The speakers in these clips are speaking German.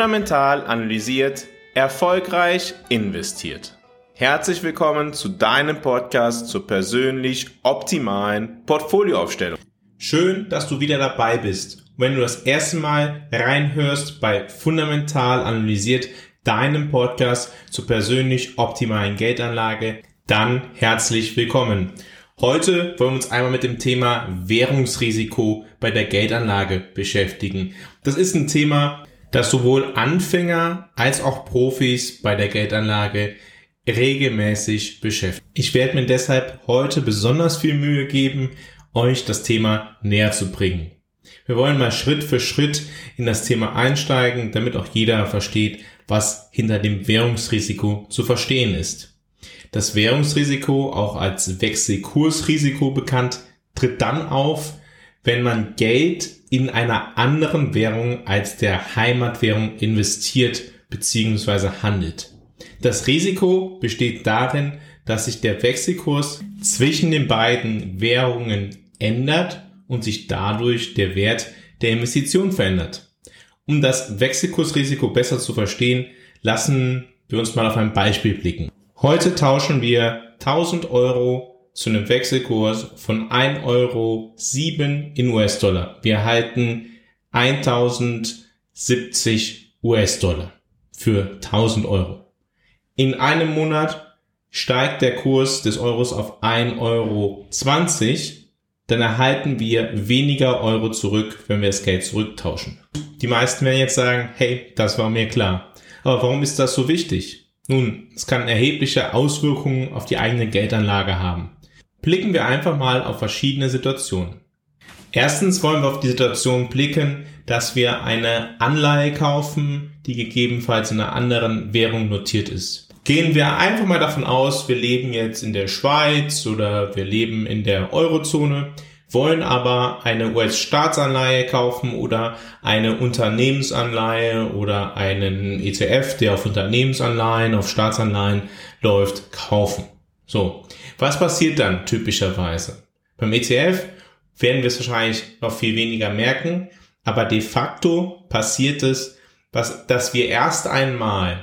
Fundamental analysiert, erfolgreich investiert. Herzlich willkommen zu deinem Podcast zur persönlich optimalen Portfolioaufstellung. Schön, dass du wieder dabei bist. Wenn du das erste Mal reinhörst bei Fundamental analysiert, deinem Podcast zur persönlich optimalen Geldanlage, dann herzlich willkommen. Heute wollen wir uns einmal mit dem Thema Währungsrisiko bei der Geldanlage beschäftigen. Das ist ein Thema, das sowohl Anfänger als auch Profis bei der Geldanlage regelmäßig beschäftigt. Ich werde mir deshalb heute besonders viel Mühe geben, euch das Thema näher zu bringen. Wir wollen mal Schritt für Schritt in das Thema einsteigen, damit auch jeder versteht, was hinter dem Währungsrisiko zu verstehen ist. Das Währungsrisiko, auch als Wechselkursrisiko bekannt, tritt dann auf, wenn man Geld in einer anderen Währung als der Heimatwährung investiert bzw. handelt. Das Risiko besteht darin, dass sich der Wechselkurs zwischen den beiden Währungen ändert und sich dadurch der Wert der Investition verändert. Um das Wechselkursrisiko besser zu verstehen, lassen wir uns mal auf ein Beispiel blicken. Heute tauschen wir 1000 Euro zu einem Wechselkurs von 1,07 Euro in US-Dollar. Wir erhalten 1070 US-Dollar für 1000 Euro. In einem Monat steigt der Kurs des Euros auf 1,20 Euro, dann erhalten wir weniger Euro zurück, wenn wir das Geld zurücktauschen. Die meisten werden jetzt sagen, hey, das war mir klar. Aber warum ist das so wichtig? Nun, es kann erhebliche Auswirkungen auf die eigene Geldanlage haben. Blicken wir einfach mal auf verschiedene Situationen. Erstens wollen wir auf die Situation blicken, dass wir eine Anleihe kaufen, die gegebenenfalls in einer anderen Währung notiert ist. Gehen wir einfach mal davon aus, wir leben jetzt in der Schweiz oder wir leben in der Eurozone, wollen aber eine US-Staatsanleihe kaufen oder eine Unternehmensanleihe oder einen ETF, der auf Unternehmensanleihen, auf Staatsanleihen läuft, kaufen. So, was passiert dann typischerweise? Beim ETF werden wir es wahrscheinlich noch viel weniger merken, aber de facto passiert es, dass wir erst einmal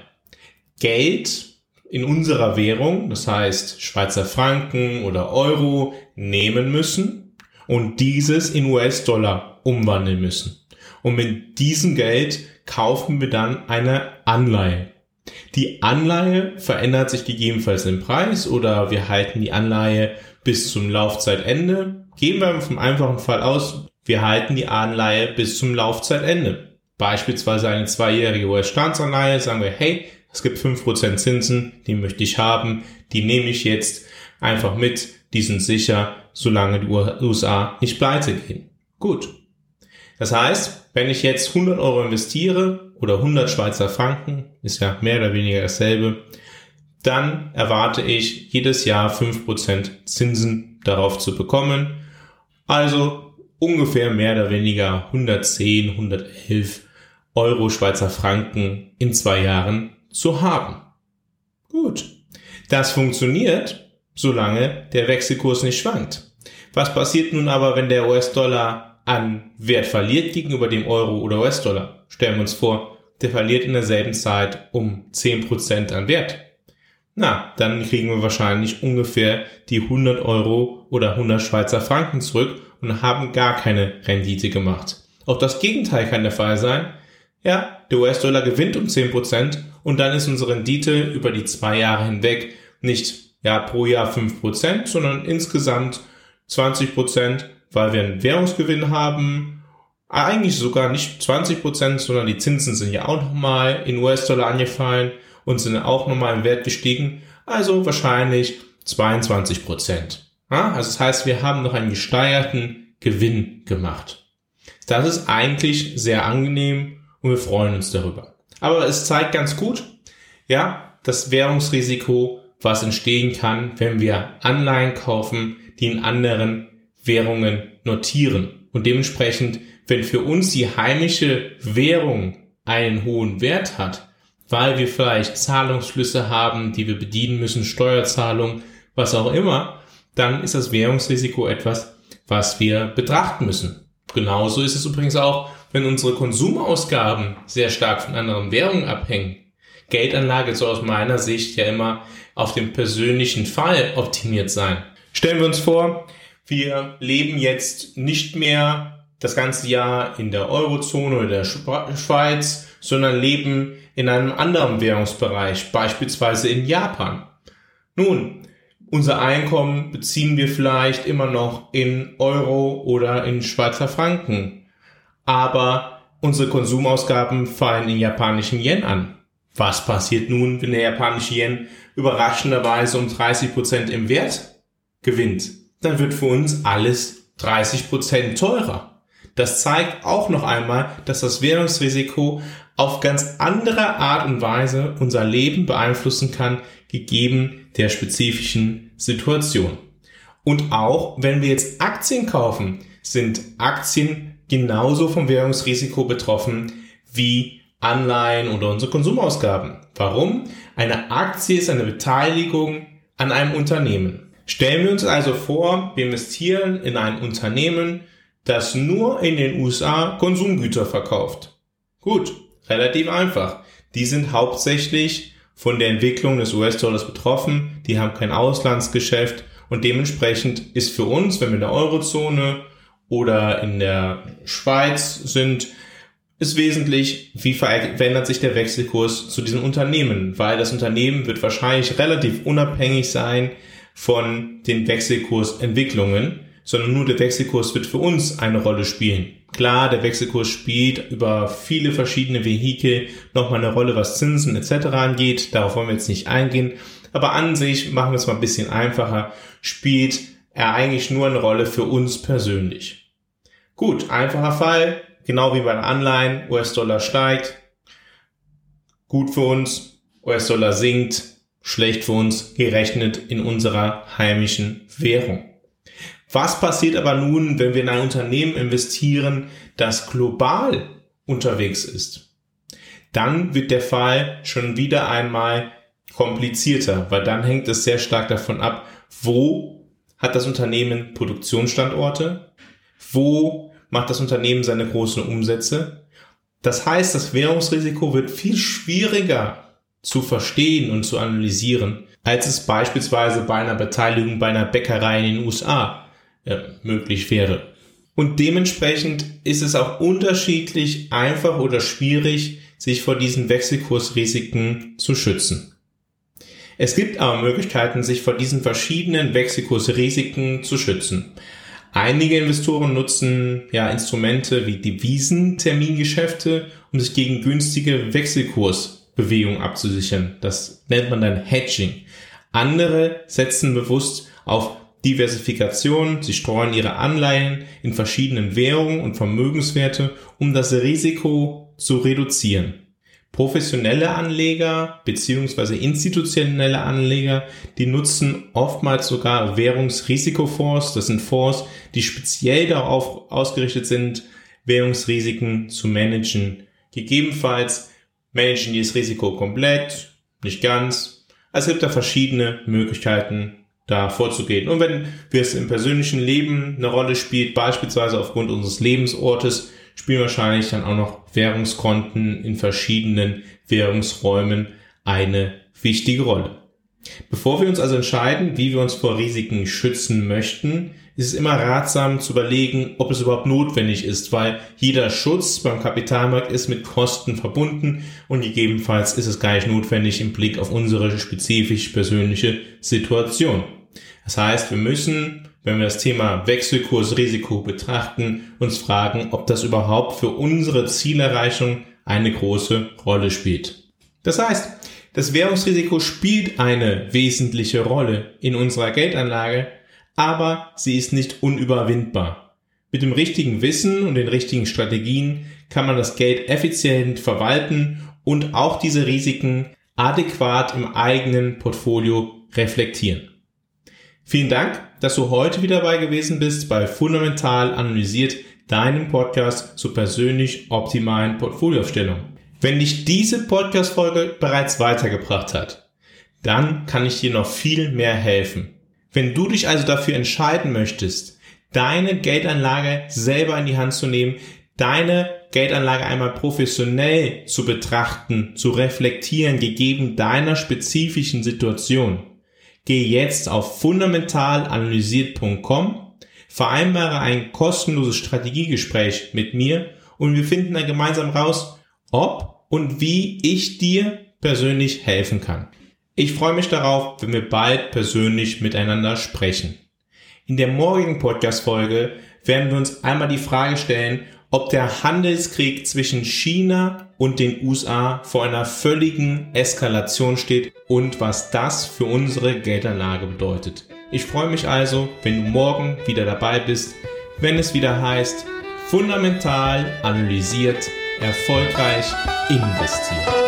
Geld in unserer Währung, das heißt Schweizer Franken oder Euro, nehmen müssen und dieses in US-Dollar umwandeln müssen. Und mit diesem Geld kaufen wir dann eine Anleihe. Die Anleihe verändert sich gegebenenfalls im Preis oder wir halten die Anleihe bis zum Laufzeitende. Gehen wir vom einfachen Fall aus, wir halten die Anleihe bis zum Laufzeitende. Beispielsweise eine zweijährige US-Staatsanleihe, sagen wir, hey, es gibt 5% Zinsen, die möchte ich haben, die nehme ich jetzt einfach mit, die sind sicher, solange die USA nicht pleite gehen. Gut. Das heißt, wenn ich jetzt 100 Euro investiere oder 100 Schweizer Franken, ist ja mehr oder weniger dasselbe, dann erwarte ich jedes Jahr 5% Zinsen darauf zu bekommen. Also ungefähr mehr oder weniger 110, 111 Euro Schweizer Franken in 2 Jahren zu haben. Gut, das funktioniert, solange der Wechselkurs nicht schwankt. Was passiert nun aber, wenn der US-Dollar an Wert verliert gegenüber dem Euro oder US-Dollar? Stellen wir uns vor, der verliert in derselben Zeit um 10% an Wert. Na, dann kriegen wir wahrscheinlich ungefähr die 100 Euro oder 100 Schweizer Franken zurück und haben gar keine Rendite gemacht. Auch das Gegenteil kann der Fall sein. Ja, der US-Dollar gewinnt um 10% und dann ist unsere Rendite über die 2 Jahre hinweg nicht pro Jahr 5%, sondern insgesamt 20%, weil wir einen Währungsgewinn haben. Eigentlich sogar nicht 20%, sondern die Zinsen sind ja auch nochmal in US-Dollar angefallen und sind auch nochmal im Wert gestiegen, also wahrscheinlich 22%. Ja, also das heißt, wir haben noch einen gesteigerten Gewinn gemacht. Das ist eigentlich sehr angenehm. Und wir freuen uns darüber. Aber es zeigt ganz gut, das Währungsrisiko, was entstehen kann, wenn wir Anleihen kaufen, die in anderen Währungen notieren. Und dementsprechend, wenn für uns die heimische Währung einen hohen Wert hat, weil wir vielleicht Zahlungsflüsse haben, die wir bedienen müssen, Steuerzahlungen, was auch immer, dann ist das Währungsrisiko etwas, was wir betrachten müssen. Genauso ist es übrigens auch wenn unsere Konsumausgaben sehr stark von anderen Währungen abhängen. Geldanlage soll aus meiner Sicht ja immer auf den persönlichen Fall optimiert sein. Stellen wir uns vor, wir leben jetzt nicht mehr das ganze Jahr in der Eurozone oder der Schweiz, sondern leben in einem anderen Währungsbereich, beispielsweise in Japan. Nun, unser Einkommen beziehen wir vielleicht immer noch in Euro oder in Schweizer Franken, aber unsere Konsumausgaben fallen in japanischen Yen an. Was passiert nun, wenn der japanische Yen überraschenderweise um 30% im Wert gewinnt? Dann wird für uns alles 30% teurer. Das zeigt auch noch einmal, dass das Währungsrisiko auf ganz andere Art und Weise unser Leben beeinflussen kann, gegeben der spezifischen Situation. Und auch wenn wir jetzt Aktien kaufen, sind Aktien genauso vom Währungsrisiko betroffen wie Anleihen oder unsere Konsumausgaben. Warum? Eine Aktie ist eine Beteiligung an einem Unternehmen. Stellen wir uns also vor, wir investieren in ein Unternehmen, das nur in den USA Konsumgüter verkauft. Gut, relativ einfach. Die sind hauptsächlich von der Entwicklung des US-Dollars betroffen, die haben kein Auslandsgeschäft und dementsprechend ist für uns, wenn wir in der Eurozone oder in der Schweiz sind, ist wesentlich, wie verändert sich der Wechselkurs zu diesem Unternehmen, weil das Unternehmen wird wahrscheinlich relativ unabhängig sein von den Wechselkursentwicklungen, sondern nur der Wechselkurs wird für uns eine Rolle spielen. Klar, der Wechselkurs spielt über viele verschiedene Vehikel nochmal eine Rolle, was Zinsen etc. angeht, darauf wollen wir jetzt nicht eingehen, aber an sich, machen wir es mal ein bisschen einfacher, spielt er eigentlich nur eine Rolle für uns persönlich. Gut, einfacher Fall. Genau wie bei den Anleihen, US-Dollar steigt, gut für uns, US-Dollar sinkt, schlecht für uns, gerechnet in unserer heimischen Währung. Was passiert aber nun, wenn wir in ein Unternehmen investieren, das global unterwegs ist? Dann wird der Fall schon wieder einmal komplizierter, weil dann hängt es sehr stark davon ab, wo hat das Unternehmen Produktionsstandorte, wo macht das Unternehmen seine großen Umsätze. Das heißt, das Währungsrisiko wird viel schwieriger zu verstehen und zu analysieren, als es beispielsweise bei einer Beteiligung bei einer Bäckerei in den USA möglich wäre. Und dementsprechend ist es auch unterschiedlich einfach oder schwierig, sich vor diesen Wechselkursrisiken zu schützen. Es gibt aber Möglichkeiten, sich vor diesen verschiedenen Wechselkursrisiken zu schützen. Einige Investoren nutzen Instrumente wie Devisentermingeschäfte, um sich gegen günstige Wechselkursbewegungen abzusichern. Das nennt man dann Hedging. Andere setzen bewusst auf Diversifikation. Sie streuen ihre Anleihen in verschiedenen Währungen und Vermögenswerte, um das Risiko zu reduzieren. Professionelle Anleger bzw. institutionelle Anleger, die nutzen oftmals sogar Währungsrisikofonds. Das sind Fonds, die speziell darauf ausgerichtet sind, Währungsrisiken zu managen. Gegebenenfalls managen die das Risiko komplett, nicht ganz. Es gibt da verschiedene Möglichkeiten, da vorzugehen. Und wenn wir es im persönlichen Leben eine Rolle spielt, beispielsweise aufgrund unseres Lebensortes, spielen wahrscheinlich dann auch noch Währungskonten in verschiedenen Währungsräumen eine wichtige Rolle. Bevor wir uns also entscheiden, wie wir uns vor Risiken schützen möchten, ist es immer ratsam zu überlegen, ob es überhaupt notwendig ist, weil jeder Schutz beim Kapitalmarkt ist mit Kosten verbunden und gegebenenfalls ist es gar nicht notwendig im Blick auf unsere spezifisch persönliche Situation. Das heißt, wir müssen, wenn wir das Thema Wechselkursrisiko betrachten, uns fragen, ob das überhaupt für unsere Zielerreichung eine große Rolle spielt. Das heißt, das Währungsrisiko spielt eine wesentliche Rolle in unserer Geldanlage, aber sie ist nicht unüberwindbar. Mit dem richtigen Wissen und den richtigen Strategien kann man das Geld effizient verwalten und auch diese Risiken adäquat im eigenen Portfolio reflektieren. Vielen Dank, dass du heute wieder dabei gewesen bist bei Fundamental Analysiert, deinem Podcast zur persönlich optimalen Portfolioaufstellung. Wenn dich diese Podcast-Folge bereits weitergebracht hat, dann kann ich dir noch viel mehr helfen. Wenn du dich also dafür entscheiden möchtest, deine Geldanlage selber in die Hand zu nehmen, deine Geldanlage einmal professionell zu betrachten, zu reflektieren, gegeben deiner spezifischen Situation. Geh jetzt auf fundamentalanalysiert.com, vereinbare ein kostenloses Strategiegespräch mit mir und wir finden dann gemeinsam raus, ob und wie ich dir persönlich helfen kann. Ich freue mich darauf, wenn wir bald persönlich miteinander sprechen. In der morgigen Podcast-Folge werden wir uns einmal die Frage stellen, ob der Handelskrieg zwischen China und den USA vor einer völligen Eskalation steht und was das für unsere Geldanlage bedeutet. Ich freue mich also, wenn du morgen wieder dabei bist, wenn es wieder heißt, fundamental analysiert, erfolgreich investiert.